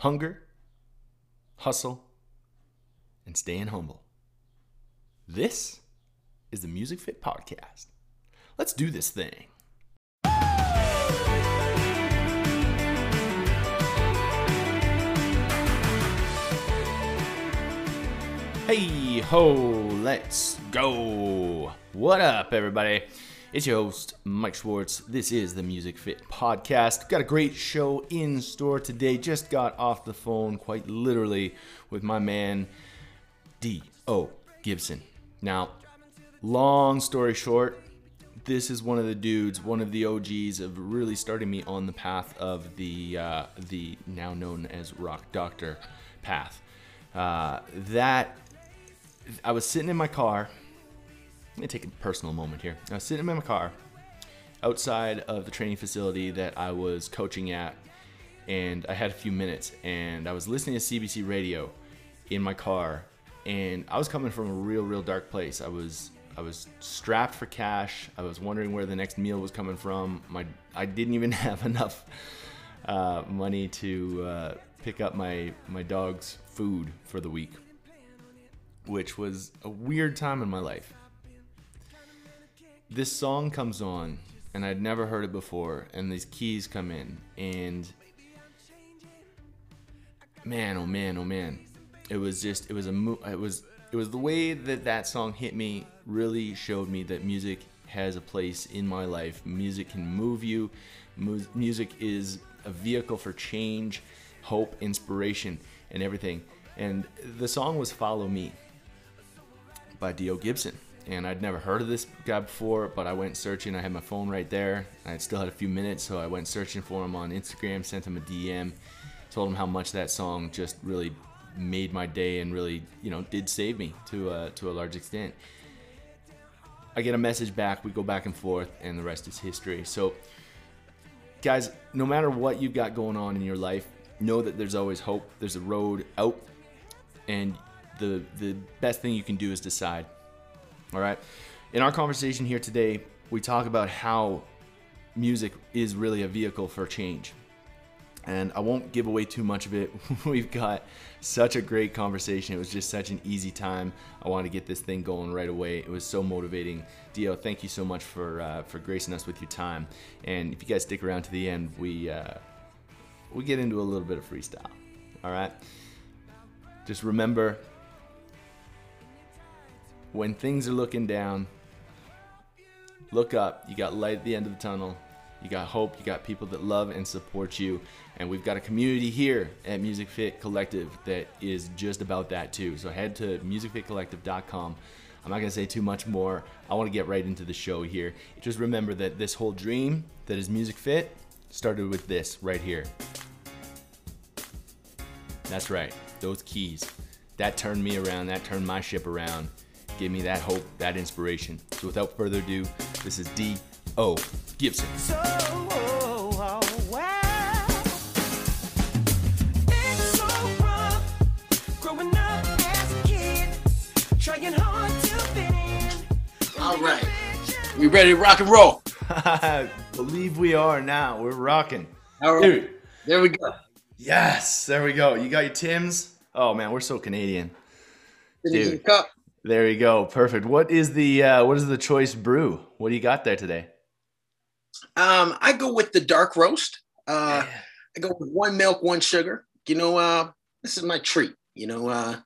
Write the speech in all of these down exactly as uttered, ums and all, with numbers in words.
hunger, hustle, and staying humble. This is the Music Fit Podcast. Let's do this thing. Hey ho, let's go. What up, everybody? It's your host, Mike Schwartz. This is the Music Fit Podcast. Got a great show in store today. Just got off the phone, quite literally, with my man, D O. Gibson. Now, long story short, this is one of the dudes, one of the O Gs of really starting me on the path of the, uh, the now known as Rock Doctor path. Uh, that... I was sitting in my car. I'm going to take a personal moment here. I was sitting in my car outside of the training facility that I was coaching at, and I had a few minutes, and I was listening to C B C radio in my car, and I was coming from a real, real dark place. I was I was strapped for cash. I was wondering where the next meal was coming from. My I didn't even have enough uh, money to uh, pick up my, my dog's food for the week, which was a weird time in my life. This song comes on, and I'd never heard it before, and these keys come in, and man, oh man, oh man, it was just, it was a, mo- it was, it was the way that that song hit me. Really showed me that music has a place in my life. Music can move you. Mu- music is a vehicle for change, hope, inspiration, and everything. And the song was "Follow Me" by D O. Gibson. And I'd never heard of this guy before, but I went searching. I had my phone right there. I still had a few minutes, so I went searching for him on Instagram, sent him a D M, told him how much that song just really made my day and really, you know, did save me to a, to a large extent. I get a message back. We go back and forth, and the rest is history. So, guys, no matter what you've got going on in your life, know that there's always hope. There's a road out, and the the best thing you can do is decide. All right. In our conversation here today, we talk about how music is really a vehicle for change. And I won't give away too much of it. We've got such a great conversation. It was just such an easy time. I wanted to get this thing going right away. It was so motivating. D O, thank you so much for uh, for gracing us with your time. And if you guys stick around to the end, we uh, we get into a little bit of freestyle. All right. Just remember, when things are looking down, look up. You got light at the end of the tunnel. You got hope. You got people that love and support you. And we've got a community here at Music Fit Collective that is just about that too. So head to music fit collective dot com. I'm not going to say too much more. I want to get right into the show here. Just remember that this whole dream that is Music Fit started with this right here. That's right. Those keys. That turned me around. That turned my ship around. Give me that hope, that inspiration. So without further ado, this is D O. Gibson. So, oh, oh, wow. It's so rough, growing up as a kid, trying hard to bend. All right. We ready to rock and roll? I believe we are now. We're rocking. All right. Dude. There we go. Yes. There we go. You got your Tim's? Oh, man. We're so Canadian. Dude. Cup. There you go. Perfect. What is the uh, what is the choice brew? What do you got there today? Um, I go with the dark roast. Uh, yeah. I go with one milk, one sugar. You know, uh, this is my treat. You know, uh,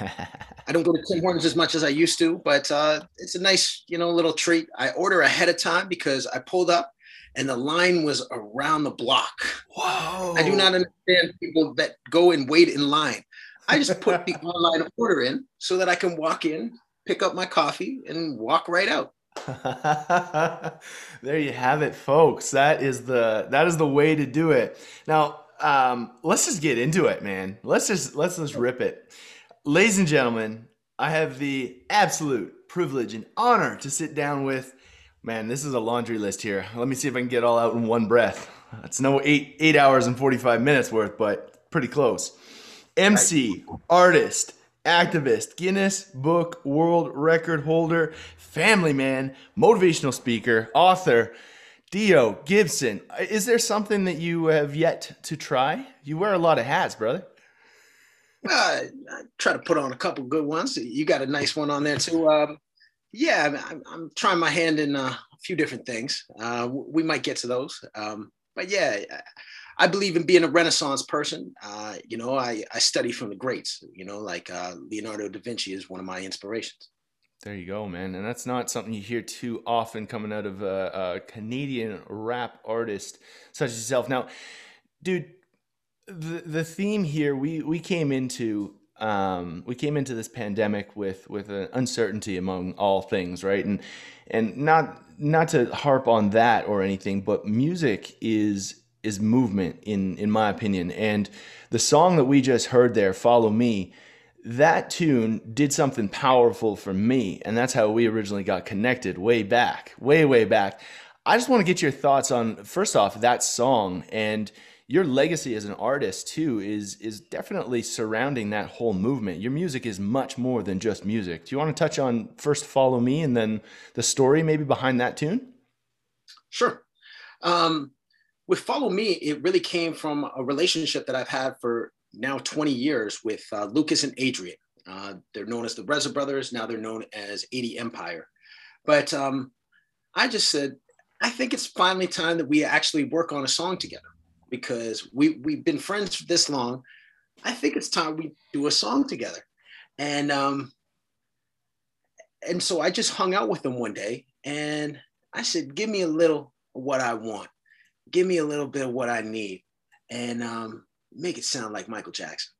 I don't go to Tim Hortons as much as I used to, but uh, it's a nice, you know, little treat. I order ahead of time because I pulled up and the line was around the block. Whoa! I do not understand people that go and wait in line. I just put the online order in so that I can walk in, pick up my coffee, and walk right out. There you have it, folks. That is the that is the way to do it. Now, um, let's just get into it, man. Let's just let's just rip it, ladies and gentlemen. I have the absolute privilege and honor to sit down with, man. This is a laundry list here. Let me see if I can get it all out in one breath. It's no eight eight hours and forty-five minutes worth, but pretty close. M C, artist, activist, Guinness Book World Record holder, family man, motivational speaker, author, D O. Gibson, is there something that you have yet to try? You wear a lot of hats, brother. Uh, I try to put on a couple good ones. You got a nice one on there too. Um, yeah, I'm, I'm trying my hand in uh, a few different things. Uh, we might get to those. Um, but yeah, I believe in being a Renaissance person. Uh, you know, I, I study from the greats, you know, like uh, Leonardo da Vinci is one of my inspirations. There you go, man. And that's not something you hear too often coming out of a, a Canadian rap artist such as yourself. Now, dude, the, the theme here, we, we came into um, we came into this pandemic with with an uncertainty among all things, right? And and not not to harp on that or anything, but music is is movement in in my opinion. And the song that we just heard there, Follow Me, that tune did something powerful for me, and that's how we originally got connected way back, way, way back. I just want to get your thoughts on, first off, that song, and your legacy as an artist, too, is is definitely surrounding that whole movement. Your music is much more than just music. Do you want to touch on first Follow Me and then the story maybe behind that tune? Sure. Um, with Follow Me, it really came from a relationship that I've had for now twenty years with uh, Lucas and Adrian. Uh, they're known as the Reza Brothers. Now they're known as eighty Empire. But um, I just said, I think it's finally time that we actually work on a song together, because we, we've been friends for this long. I think it's time we do a song together. And, um, and so I just hung out with them one day and I said, give me a little of what I want. Give me a little bit of what I need. And, um, make it sound like Michael Jackson.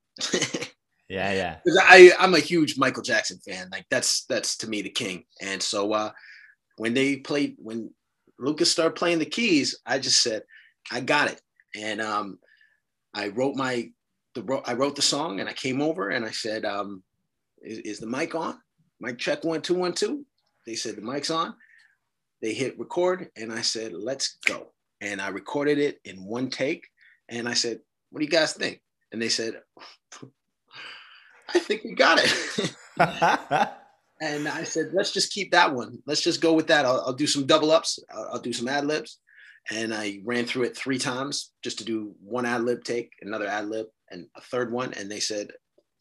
yeah, yeah. I, I'm a huge Michael Jackson fan. Like that's that's to me the king. And so uh, when they played, when Lucas started playing the keys, I just said, I got it. And um, I wrote my the I wrote the song, and I came over and I said, um, is, is the mic on? Mic check one two one two. They said the mic's on. They hit record, and I said, let's go. And I recorded it in one take, and I said, what do you guys think? And they said, I think we got it. And I said, let's just keep that one. Let's just go with that. I'll, I'll do some double ups. I'll, I'll do some ad libs. And I ran through it three times just to do one ad lib take, another ad lib, and a third one. And they said,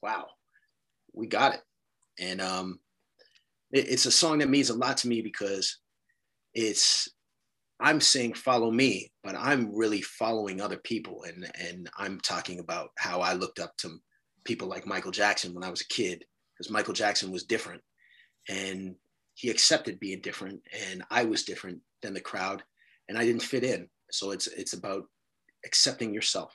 wow, we got it. And um, it, it's a song that means a lot to me, because it's, I'm saying follow me, but I'm really following other people. And, and I'm talking about how I looked up to people like Michael Jackson when I was a kid, because Michael Jackson was different and he accepted being different, and I was different than the crowd and I didn't fit in. So it's, it's about accepting yourself.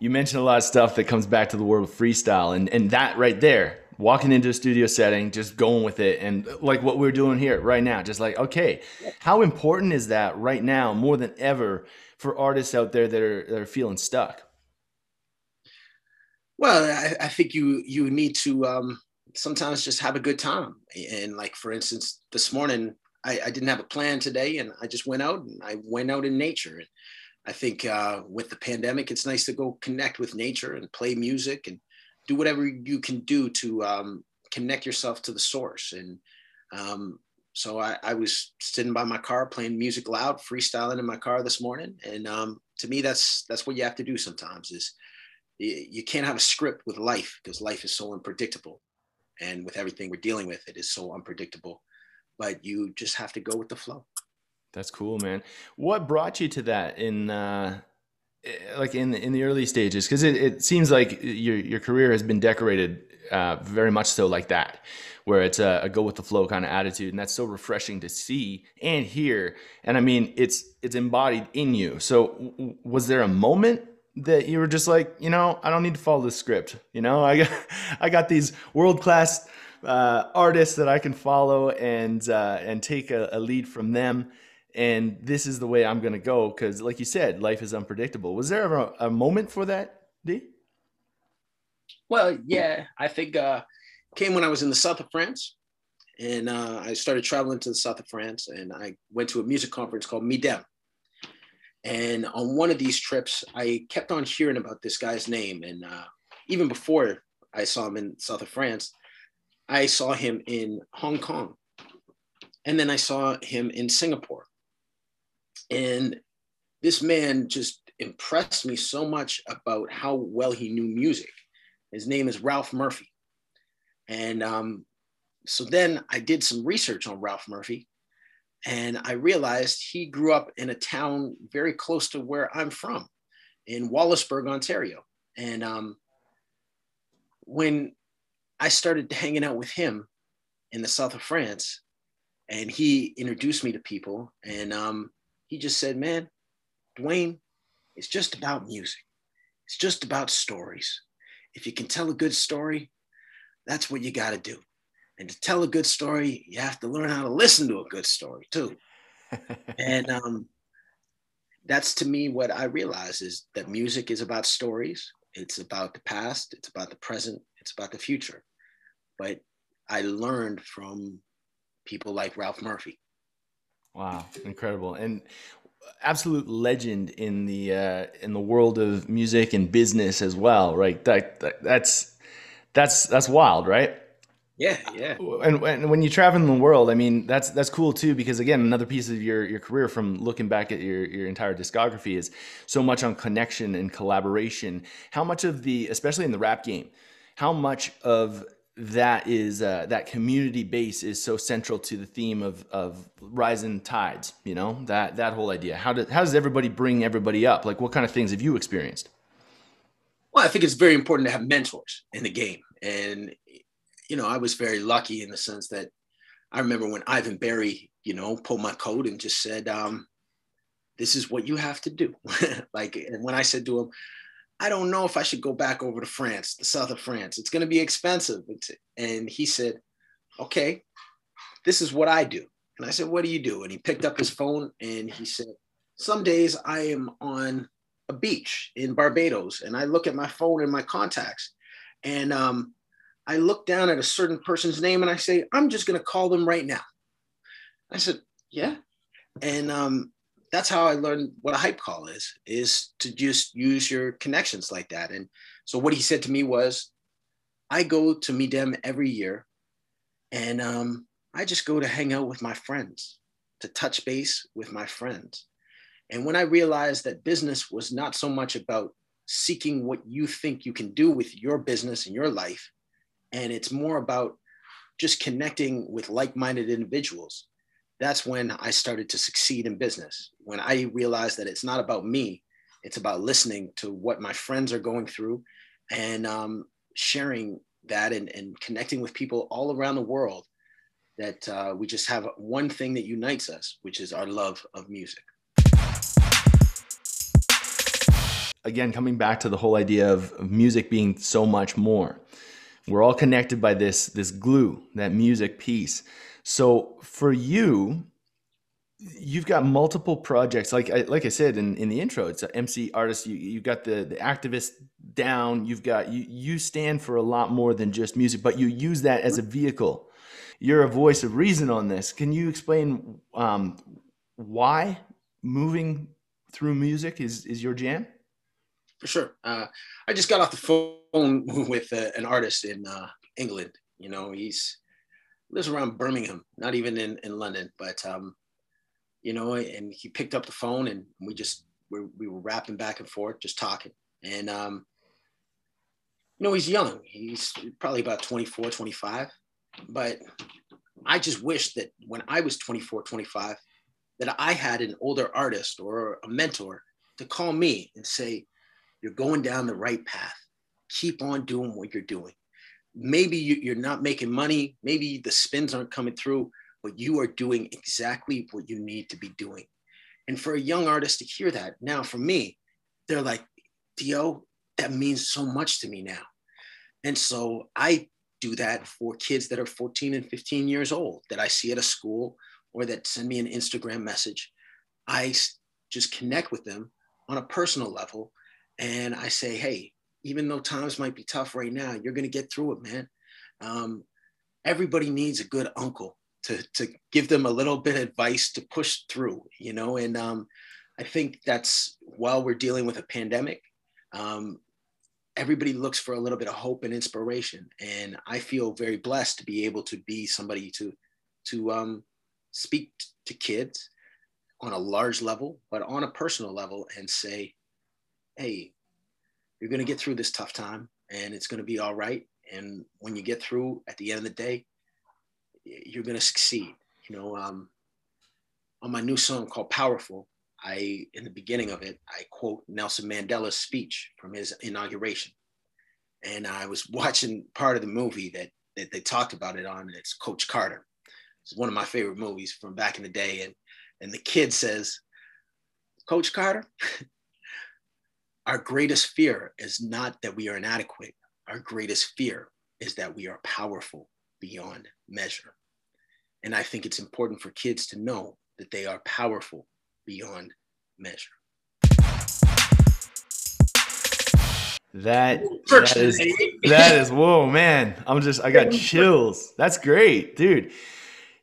You mentioned a lot of stuff that comes back to the world of freestyle, and, and that right there, walking into a studio setting, just going with it. And like what we're doing here right now, just like, okay, how important is that right now more than ever for artists out there that are, that are feeling stuck? Well, I, I think you, you need to um, sometimes just have a good time. And like, for instance, this morning, I, I didn't have a plan today, and I just went out and I went out in nature. And I think uh, with the pandemic, it's nice to go connect with nature and play music and do whatever you can do to um, connect yourself to the source. And um, so I, I was sitting by my car playing music loud, freestyling in my car this morning. And um, to me, that's that's what you have to do sometimes, is you can't have a script with life, because life is so unpredictable. And with everything we're dealing with, it is so unpredictable. But you just have to go with the flow. That's cool, man. What brought you to that in... Uh... like in in the early stages, because it, it seems like your your career has been decorated uh, very much so like that, where it's a, a go with the flow kind of attitude, and that's so refreshing to see and hear. And I mean, it's it's embodied in you. So w was there a moment that you were just like, you know, I don't need to follow this script. You know, I got I got these world class uh, artists that I can follow and uh, and take a, a lead from them. And this is the way I'm going to go, because like you said, life is unpredictable. Was there ever a, a moment for that, D? Well, yeah, I think uh, came when I was in the south of France, and uh, I started traveling to the south of France, and I went to a music conference called Midem. And on one of these trips, I kept on hearing about this guy's name. And uh, even before I saw him in the south of France, I saw him in Hong Kong. And then I saw him in Singapore. And this man just impressed me so much about how well he knew music. His name is Ralph Murphy. And um, so then I did some research on Ralph Murphy, and I realized he grew up in a town very close to where I'm from, in Wallaceburg, Ontario. And um, when I started hanging out with him in the south of France, and he introduced me to people, and um, he just said, man, Dwayne, it's just about music. It's just about stories. If you can tell a good story, that's what you got to do. And to tell a good story, you have to learn how to listen to a good story too. And um, that's, to me, what I realize is that music is about stories. It's about the past. It's about the present. It's about the future. But I learned from people like Ralph Murphy. Wow. Incredible. And absolute legend in the, uh, in the world of music and business as well. Right. That, that that's, that's, that's wild, right? Yeah, yeah. And, and when you travel in the world, I mean, that's that's cool too, because again, another piece of your, your career from looking back at your, your entire discography is so much on connection and collaboration. How much of the, especially in the rap game, how much of that is, uh, that community base is so central to the theme of, of rising tides, you know, that, that whole idea? How does, how does everybody bring everybody up? Like, what kind of things have you experienced? Well, I think it's very important to have mentors in the game. And, you know, I was very lucky in the sense that I remember when Ivan Berry, you know, pulled my coat and just said, um, this is what you have to do. Like, and when I said to him, I don't know if I should go back over to France, the south of France, it's going to be expensive. It's, and he said, okay, this is what I do. And I said, what do you do? And he picked up his phone and he said, some days I am on a beach in Barbados and I look at my phone and my contacts, and, um, I look down at a certain person's name and I say, I'm just going to call them right now. I said, yeah. And um, that's how I learned what a hype call is, is to just use your connections like that. And so what he said to me was, I go to Midem every year, and um, I just go to hang out with my friends, to touch base with my friends. And when I realized that business was not so much about seeking what you think you can do with your business and your life, and it's more about just connecting with like-minded individuals, that's when I started to succeed in business. When I realized that it's not about me, it's about listening to what my friends are going through, and um, sharing that, and, and connecting with people all around the world, that uh, we just have one thing that unites us, which is our love of music. Again, coming back to the whole idea of, of music being so much more. We're all connected by this, this glue, that music piece. So for you, you've got multiple projects. Like I, like I said, in, in the intro, it's an M C artist. You, you've got the, the activist down. You've got, you, you stand for a lot more than just music, but you use that as a vehicle. You're a voice of reason on this. Can you explain um, why moving through music is, is your jam? For sure. Uh, I just got off the phone with uh, an artist in uh, England. You know, he's lives around Birmingham, not even in, in London, but, um, you know, and he picked up the phone and we just, we, we were rapping back and forth, just talking. And, um, you know, he's young. He's probably about twenty-four, twenty-five, but I just wish that when I was twenty-four, twenty-five, that I had an older artist or a mentor to call me and say, you're going down the right path. Keep on doing what you're doing. Maybe you, you're not making money. Maybe the spins aren't coming through, but you are doing exactly what you need to be doing. And for a young artist to hear that, now for me, they're like, D O, that means so much to me now. And so I do that for kids that are fourteen and fifteen years old that I see at a school or that send me an Instagram message. I just connect with them on a personal level. And I say, hey, even though times might be tough right now, you're going to get through it, man. Um, everybody needs a good uncle to, to give them a little bit of advice to push through, you know? And um, I think that's, while we're dealing with a pandemic, um, everybody looks for a little bit of hope and inspiration. And I feel very blessed to be able to be somebody to, to um, speak to kids on a large level, but on a personal level, and say, hey, you're going to get through this tough time and it's going to be all right. And when you get through, at the end of the day, you're going to succeed. You know, um, on my new song called Powerful, I, in the beginning of it, I quote Nelson Mandela's speech from his inauguration. And I was watching part of the movie that, that they talked about it on, and it's Coach Carter. It's one of my favorite movies from back in the day. And, and the kid says, Coach Carter, our greatest fear is not that we are inadequate. Our greatest fear is that we are powerful beyond measure. And I think it's important for kids to know that they are powerful beyond measure. That, that is, that is, whoa, man. I'm just, I got chills. That's great, dude.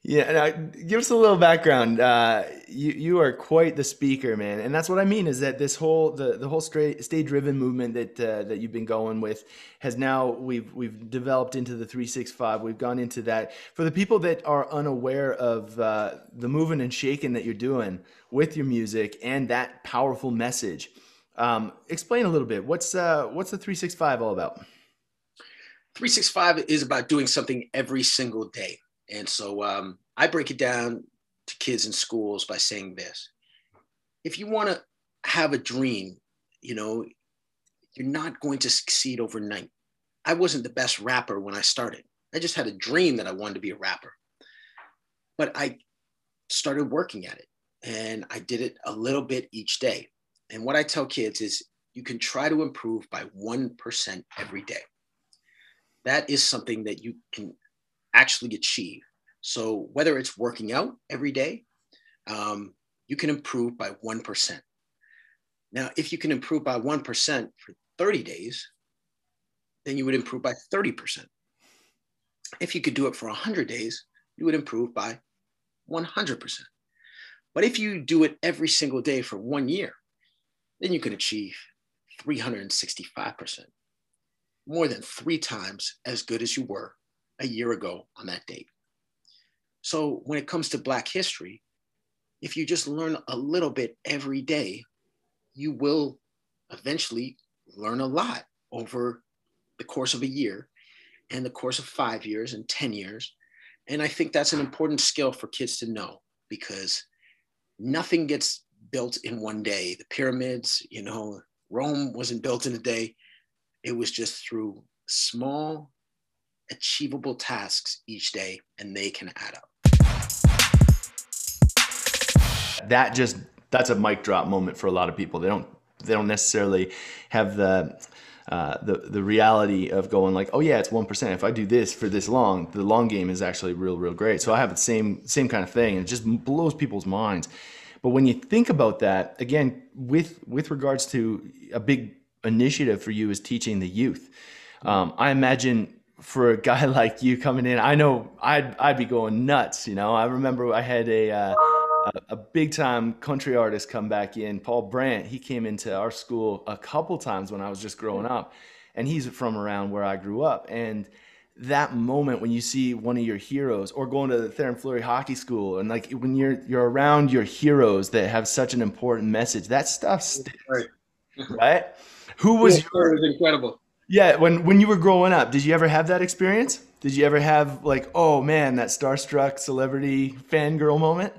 Yeah. Now, give us a little background. Uh, you, you are quite the speaker, man. And that's what I mean, is that this whole, the, the whole straight, stage-driven movement that, uh, that you've been going with has now, we've, we've developed into the three sixty-five. We've gone into that. For the people that are unaware of uh, the moving and shaking that you're doing with your music and that powerful message, Um, explain a little bit. What's uh, what's the three sixty-five all about? three sixty-five is about doing something every single day. And so um, I break it down to kids in schools by saying this. If you want to have a dream, you know, you're not going to succeed overnight. I wasn't the best rapper when I started. I just had a dream that I wanted to be a rapper. But I started working at it, and I did it a little bit each day. And what I tell kids is you can try to improve by one percent every day. That is something that you can actually achieve. So whether it's working out every day, um, you can improve by one percent. Now, if you can improve by one percent for thirty days, then you would improve by thirty percent. If you could do it for one hundred days, you would improve by one hundred percent. But if you do it every single day for one year, then you can achieve three hundred sixty-five percent, more than three times as good as you were a year ago on that date. So when it comes to Black history, if you just learn a little bit every day, you will eventually learn a lot over the course of a year and the course of five years and ten years. And I think that's an important skill for kids to know, because nothing gets built in one day. The pyramids, you know, Rome wasn't built in a day. It was just through small, achievable tasks each day, and they can add up. That just, that's a mic drop moment for a lot of people. They don't, they don't necessarily have the, uh, the, the reality of going like, oh yeah, it's one percent. If I do this for this long, the long game is actually real, real great. So I have the same, same kind of thing. And it just blows people's minds. But when you think about that, again, with with regards to a big initiative for you is teaching the youth. Um, I imagine for a guy like you coming in, I know I'd I'd be going nuts. You know, I remember I had a uh, a big time country artist come back in, Paul Brandt. He came into our school a couple times when I was just growing up, and he's from around where I grew up. And that moment when you see one of your heroes, or going to the Theron Fleury Hockey School, and like when you're you're around your heroes that have such an important message, that stuff sticks, right? right? Who was yeah, your, was incredible? Yeah, when when you were growing up, did you ever have that experience? Did you ever have like, oh man, that starstruck celebrity fangirl moment?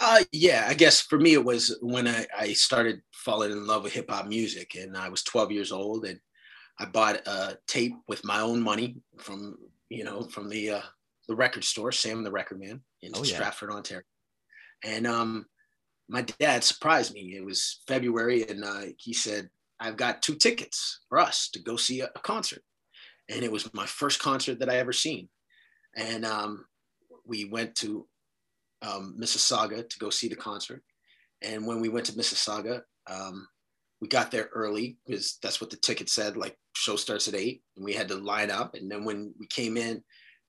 Uh, yeah, I guess for me it was when I, I started falling in love with hip hop music, and I was twelve years old, and I bought a tape with my own money from, you know, from the uh, the record store, Sam the Record Man, in oh, yeah. Stratford, Ontario. And um, my dad surprised me. It was February, and uh, he said, I've got two tickets for us to go see a, a concert. And it was my first concert that I ever seen. And um, we went to um, Mississauga to go see the concert. And when we went to Mississauga, um, we got there early because that's what the ticket said, like show starts at eight, and we had to line up. And then when we came in,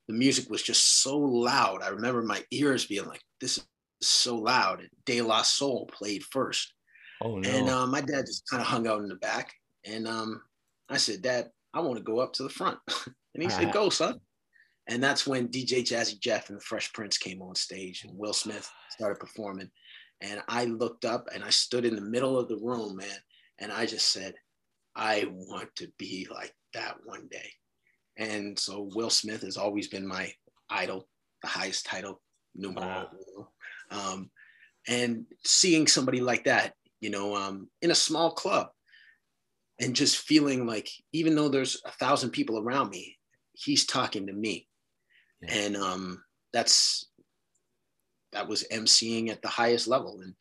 the music was just so loud. I remember my ears being like, this is so loud. De La Soul played first. Oh, no. And uh, my dad just kind of hung out in the back. And um, I said, Dad, I want to go up to the front. And he said, go, son. And that's when D J Jazzy Jeff and the Fresh Prince came on stage and Will Smith started performing. And I looked up and I stood in the middle of the room, man. And I just said, I want to be like that one day. And so Will Smith has always been my idol, the highest title, numeral. Wow. Um, and seeing somebody like that, you know, um, in a small club and just feeling like, even though there's a thousand people around me, he's talking to me. Yeah. And um, that's, that was emceeing at the highest level. And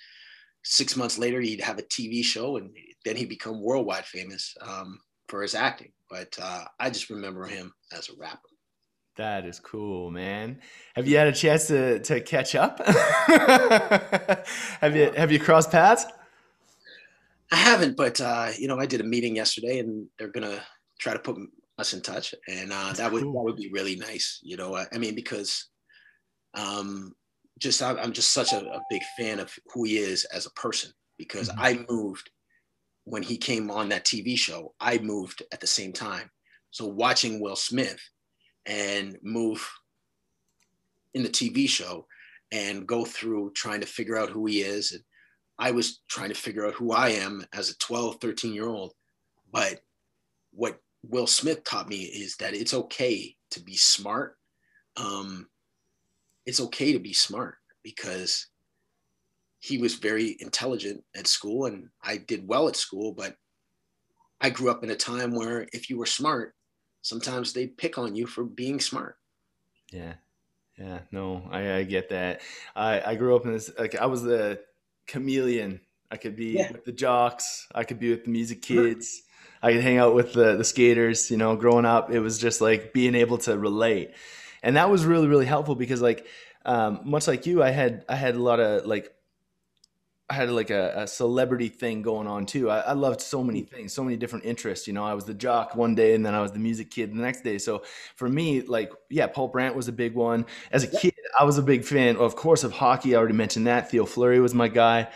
six months later, he'd have a T V show, and then he'd become worldwide famous um, for his acting. But uh, I just remember him as a rapper. That is cool, man. Have you had a chance to to catch up? have you have you crossed paths? I haven't, but uh, you know, I did a meeting yesterday, and they're gonna try to put us in touch, and uh, that would cool. that would be really nice. You know, I, I mean, because um, just I, I'm just such a, a big fan of who he is as a person. Because mm-hmm. I moved when he came on that T V show. I moved at the same time, so watching Will Smith and move in the T V show and go through trying to figure out who he is. And I was trying to figure out who I am as a twelve, thirteen year old. But what Will Smith taught me is that it's okay to be smart. Um, it's okay to be smart, because he was very intelligent at school and I did well at school, but I grew up in a time where if you were smart, sometimes they pick on you for being smart. Yeah. Yeah. No, I, I get that. I, I grew up in this, like, I was the chameleon. I could be yeah. with the jocks. I could be with the music kids. I could hang out with the, the skaters, you know, growing up. It was just like being able to relate. And that was really, really helpful, because like, um, much like you, I had, I had a lot of like, I had like a, a celebrity thing going on too. I, I loved so many things, so many different interests. You know, I was the jock one day and then I was the music kid the next day. So for me, like, yeah, Paul Brandt was a big one. As a kid, I was a big fan, of course, of hockey. I already mentioned that. Theo Fleury was my guy.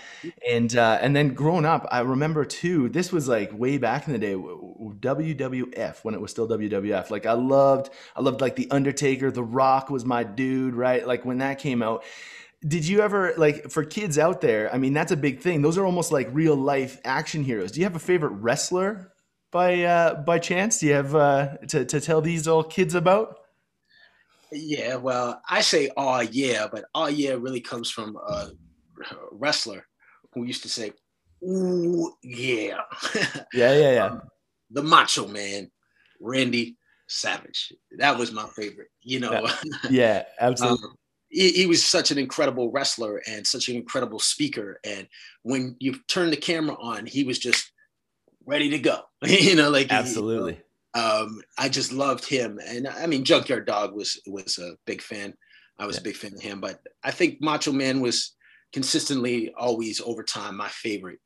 And, uh, and then growing up, I remember too, this was like way back in the day, W W F, when it was still W W F. Like I loved, I loved like the Undertaker, The Rock was my dude, right? Like when that came out. Did you ever, like, for kids out there, I mean, that's a big thing. Those are almost like real life action heroes. Do you have a favorite wrestler by uh, by chance? Do you have uh, to, to tell these old kids about? Yeah, well, I say, oh, yeah, but oh, yeah really comes from a wrestler who used to say, ooh, yeah. Yeah, yeah, yeah. Um, the Macho Man, Randy Savage. That was my favorite, you know. Yeah, yeah, absolutely. um, He, he was such an incredible wrestler and such an incredible speaker. And when you turned the camera on, he was just ready to go. You know, like absolutely. He, um, I just loved him. And I mean, Junkyard Dog was was a big fan. I was yeah. a big fan of him. But I think Macho Man was consistently always over time my favorite,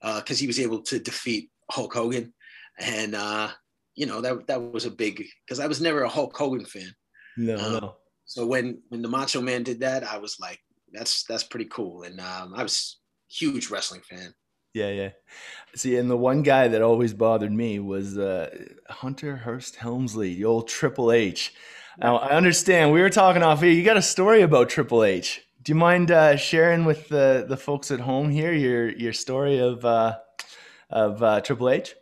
because uh, he was able to defeat Hulk Hogan. And, uh, you know, that that was a big, because I was never a Hulk Hogan fan. No, um, no. So when, when the Macho Man did that, I was like, that's, that's pretty cool. And um, I was a huge wrestling fan. Yeah. Yeah. See, and the one guy that always bothered me was uh, Hunter Hearst Helmsley, the old Triple H. Now I understand we were talking off here. You got a story about Triple H. Do you mind uh, sharing with the, the folks at home here, your, your story of, uh, of uh, Triple H?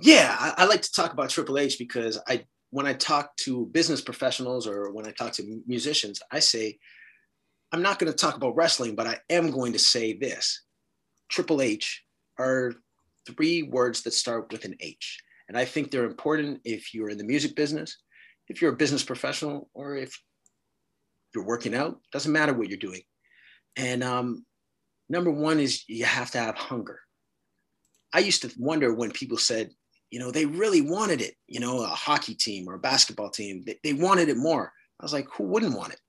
Yeah. I, I like to talk about Triple H because I, when I talk to business professionals or when I talk to musicians, I say, I'm not going to talk about wrestling, but I am going to say this. Triple H are three words that start with an H. And I think they're important if you're in the music business, if you're a business professional, or if you're working out, doesn't matter what you're doing. And um, number one is you have to have hunger. I used to wonder when people said, you know, they really wanted it, you know, a hockey team or a basketball team. They, they wanted it more. I was like, who wouldn't want it?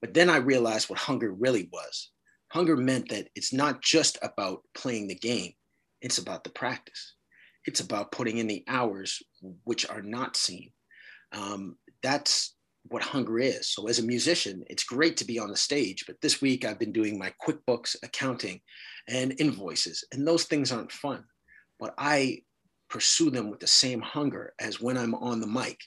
But then I realized what hunger really was. Hunger meant that it's not just about playing the game. It's about the practice. It's about putting in the hours, which are not seen. Um, that's what hunger is. So as a musician, it's great to be on the stage. But this week I've been doing my QuickBooks accounting and invoices. And those things aren't fun. But I pursue them with the same hunger as when I'm on the mic.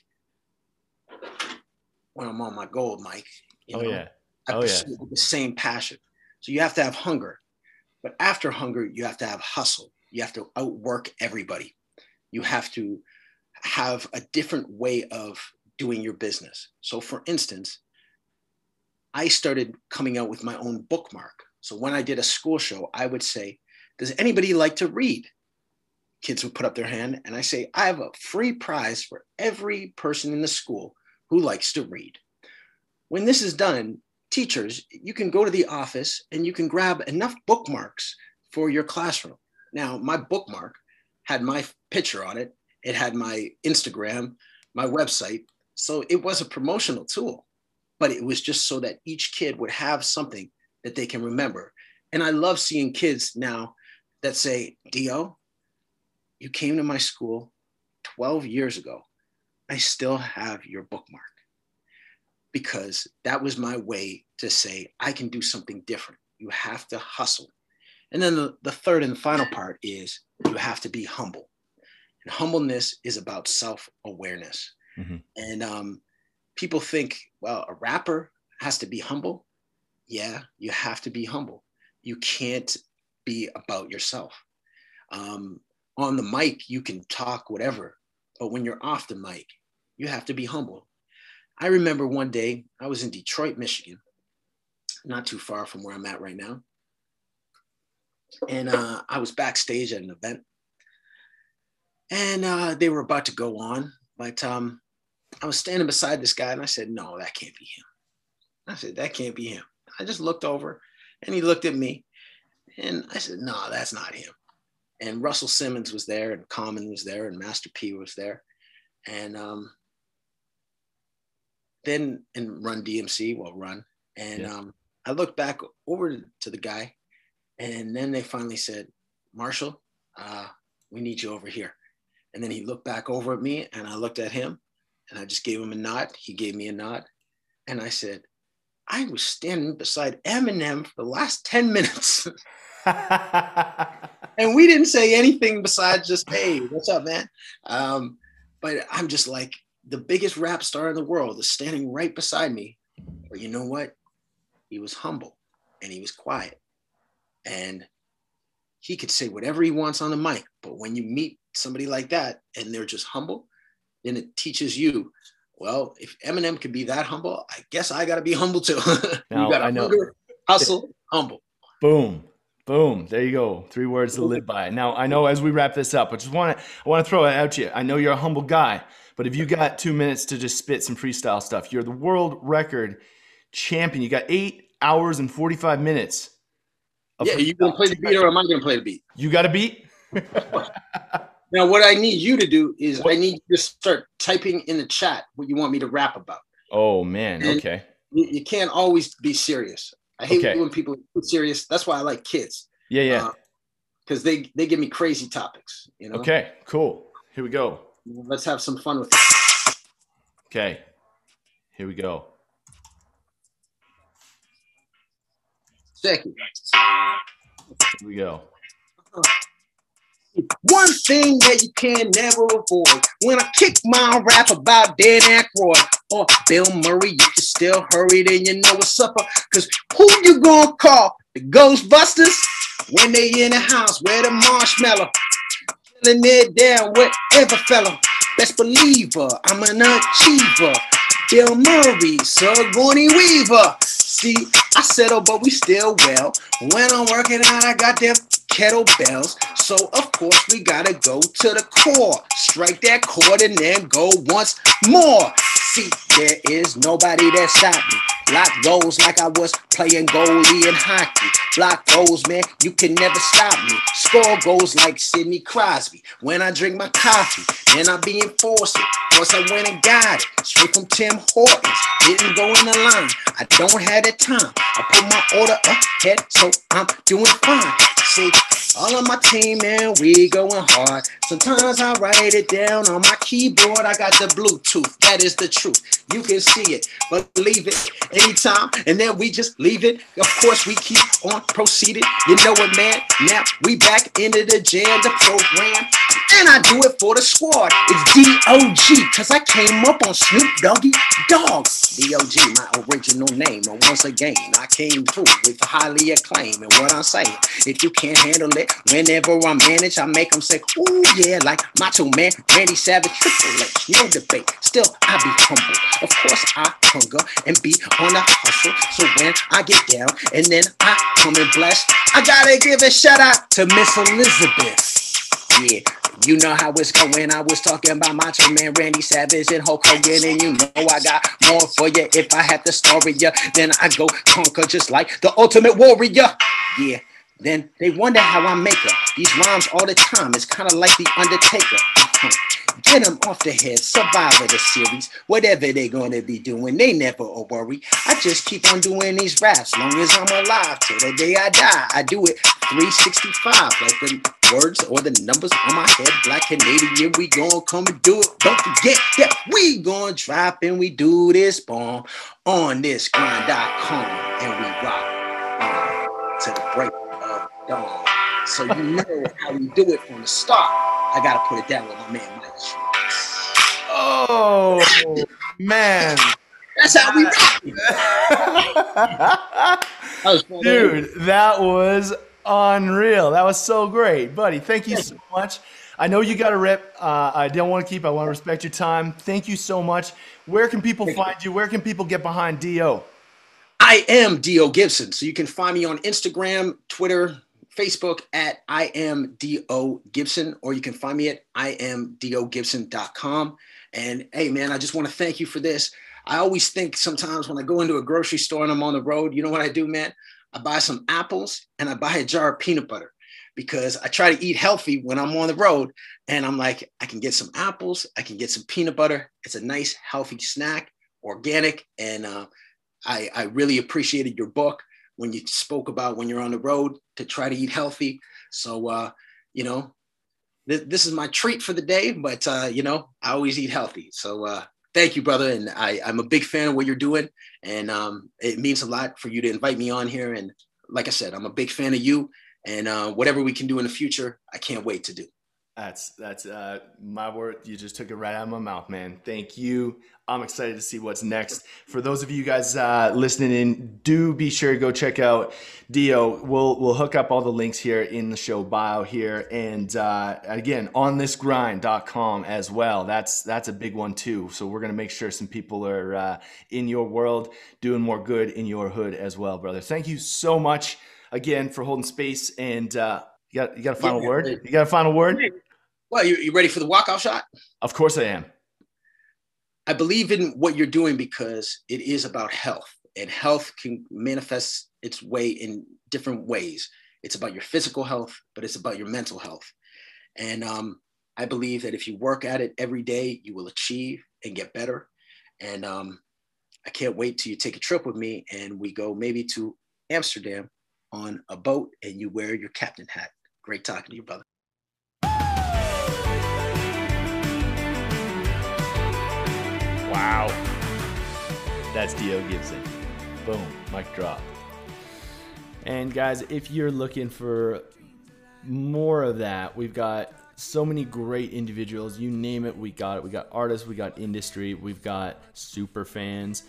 when I'm on my goal, Mike. You oh, know, yeah. I oh, pursue yeah. with the same passion. So you have to have hunger. But after hunger, you have to have hustle. You have to outwork everybody. You have to have a different way of doing your business. So for instance, I started coming out with my own bookmark. So when I did a school show, I would say, does anybody like to read? Kids would put up their hand, and I say, I have a free prize for every person in the school who likes to read. When this is done, teachers, you can go to the office and you can grab enough bookmarks for your classroom. Now, my bookmark had my picture on it. It had my Instagram, my website. So it was a promotional tool, but it was just so that each kid would have something that they can remember. And I love seeing kids now that say, D O, you came to my school twelve years ago. I still have your bookmark. Because that was my way to say, I can do something different. You have to hustle. And then the, the third and final part is you have to be humble. And humbleness is about self-awareness. Mm-hmm. And um, people think, well, a rapper has to be humble. Yeah, you have to be humble. You can't be about yourself. Um, on the mic, you can talk whatever, but when you're off the mic, you have to be humble. I remember one day I was in Detroit, Michigan, not too far from where I'm at right now. And uh, I was backstage at an event, and uh, they were about to go on, but um, I was standing beside this guy and I said, no, that can't be him. I said, that can't be him. I just looked over and he looked at me and I said, no, that's not him. And Russell Simmons was there, and Common was there, and Master P was there. And, um, then and Run D M C, well, Run. And yeah. um, I looked back over to the guy, and then they finally said, Marshall, uh, we need you over here. And then he looked back over at me, and I looked at him, and I just gave him a nod. He gave me a nod. And I said, I was standing beside Eminem for the last ten minutes. And we didn't say anything besides just, hey, what's up, man? Um, but I'm just like, the biggest rap star in the world is standing right beside me. But you know what? He was humble and he was quiet. And he could say whatever he wants on the mic. But when you meet somebody like that and they're just humble, then it teaches you, well, if Eminem could be that humble, I guess I got to be humble too. Now, you got to hunger, hustle, humble. Boom. Boom. There you go. Three words to live by. Now, I know as we wrap this up, I just want to I want to throw it out to you. I know you're a humble guy, but if you got two minutes to just spit some freestyle stuff, you're the world record champion. You got eight hours and forty-five minutes. Yeah, are you going to play the beat or am I going to play the beat? You got a beat? Now, what I need you to do is what? I need you to start typing in the chat what you want me to rap about. Oh, man. And okay. You, you can't always be serious. I hate okay. when people are too serious. That's why I like kids. Yeah, yeah. Because uh, they, they give me crazy topics. You know? Okay, cool. Here we go. Let's have some fun with it. Okay. Here we go. Second. Here we go. One thing that you can never avoid. When I kick my rap about Dan Aykroyd or Bill Murray, you can still hurry, then you know it's supper. Because who you gonna call? The Ghostbusters? When they in the house, where the marshmallow? Killing it down, whatever fella. Best believer, I'm an achiever. Bill Murray, Sigourney Weaver. See, I settle, but we still well. When I'm working out, I got them kettlebells. So, of course, we gotta go to the core. Strike that chord and then go once more. See, there is nobody that stopped me. Block goals like I was playing goalie in hockey. Block goals, man, you can never stop me. Score goals like Sidney Crosby. When I drink my coffee, then I be enforcing. Once I went and got it, straight from Tim Hortons. Didn't go in the line, I don't have the time. I put my order ahead, so I'm doing fine. See, all of my team, man, we going hard. Sometimes I write it down on my keyboard. I got the Bluetooth, that is the truth. You can see it, but believe it anytime, and then we just leave it. Of course, we keep on proceeding. You know it, man. Now we back into the jam, the program. and I do it for the squad. It's D O G, cause I came up on Snoop Doggy Dogg. D O G, my original name, and once again, I came through with highly acclaim. And what I'm saying, if you can't handle it, whenever I manage, I make them say, ooh yeah, like Macho Man, Randy Savage, Triple H, no debate, still I be humble. Of course I hunger and be on a hustle, so when I get down and then I come and bless, I gotta give a shout out to Miss Elizabeth. Yeah, you know how it's going. I was talking about Macho Man Randy Savage and Hulk Hogan, and you know I got more for you. If I had to story you, then I go conquer just like the Ultimate Warrior. Yeah, then they wonder how I make her. These rhymes all the time, it's kind of like the Undertaker. Get them off the head, Survivor the series. Whatever they're gonna be doing, they never a worry. I just keep on doing these raps, long as I'm alive till the day I die. I do it three sixty-five, like the words or the numbers on my head. Black Canadian, we gonna come and do it. Don't forget that we gonna drop and we do this bomb on this grind dot com, and we rock on to the break of dawn. So you know how we do it from the start. I gotta put it down with my man, Mike Schwartz. Oh, man. That's how we rock. Dude, that was unreal. That was so great, buddy. Thank you so much. I know you got a rip. Uh, I don't want to keep. I want to respect your time. Thank you so much. Where can people find you? Where can people get behind D O? I am D O. Gibson. So you can find me on Instagram, Twitter, Facebook at I am D O Gibson, or you can find me at I am D O Gibson dot com. And hey, man, I just want to thank you for this. I always think sometimes when I go into a grocery store and I'm on the road, you know what I do, man? I buy some apples and I buy a jar of peanut butter, because I try to eat healthy when I'm on the road. And I'm like, I can get some apples, I can get some peanut butter. It's a nice, healthy snack, organic. And uh, I, I really appreciated your book when you spoke about when you're on the road to try to eat healthy. So, uh, you know, th this is my treat for the day, but, uh, you know, I always eat healthy. So uh, thank you, brother. And I, I'm a big fan of what you're doing. And um, it means a lot for you to invite me on here. And like I said, I'm a big fan of you, and uh, whatever we can do in the future, I can't wait to do. That's, that's uh, my word. You just took it right out of my mouth, man. Thank you. I'm excited to see what's next. For those of you guys uh, listening in, do be sure to go check out D O. We'll, we'll hook up all the links here in the show bio here. And uh, again, on this grind dot com as well. That's, that's a big one too. So we're going to make sure some people are uh, in your world, doing more good in your hood as well, brother. Thank you so much again for holding space. And uh, you got, you got a final yeah, word? You got a final word? Well, you, you ready for the walkout shot? Of course I am. I believe in what you're doing because it is about health, and health can manifest its way in different ways. It's about your physical health, but it's about your mental health. And um, I believe that if you work at it every day, you will achieve and get better. And um, I can't wait till you take a trip with me and we go maybe to Amsterdam on a boat and you wear your captain hat. Great talking to you, brother. Wow. That's D O. Gibson. Boom. Mic drop. And guys, if you're looking for more of that, we've got so many great individuals. You name it, we got it. We got artists, we got industry, we've got super fans.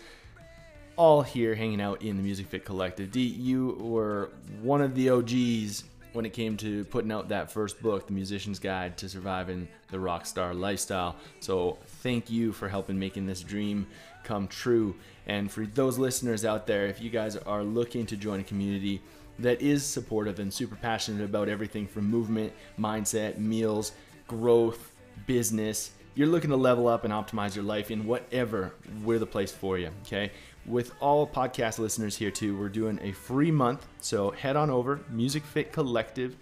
All here hanging out in the Music Fit Collective. D, you were one of the O Gs when it came to putting out that first book, The Musician's Guide to Surviving the Rockstar Lifestyle. So thank you for helping making this dream come true. And for those listeners out there, if you guys are looking to join a community that is supportive and super passionate about everything from movement, mindset, meals, growth, business, you're looking to level up and optimize your life in whatever, we're the place for you, okay? With all podcast listeners here too, we're doing a free month. So head on over, music fit collective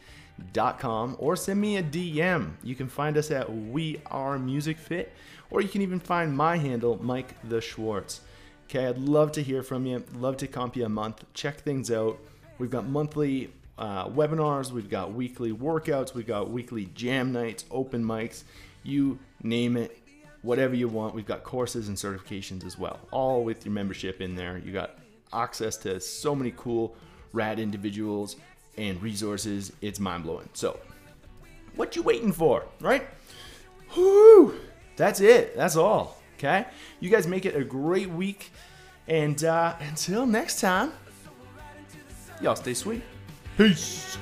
dot com, or send me a D M. You can find us at We Are Music Fit, or you can even find my handle, Mike the Schwartz. Okay, I'd love to hear from you. Love to comp you a month. Check things out. We've got monthly uh, webinars. We've got weekly workouts. We've got weekly jam nights, open mics. You name it. Whatever you want. We've got courses and certifications as well, all with your membership in there. You got access to so many cool, rad individuals and resources. It's mind-blowing. So What you waiting for, right? Whew. That's it. That's all. Okay? You guys make it a great week. And uh, until next time, y'all stay sweet. Peace.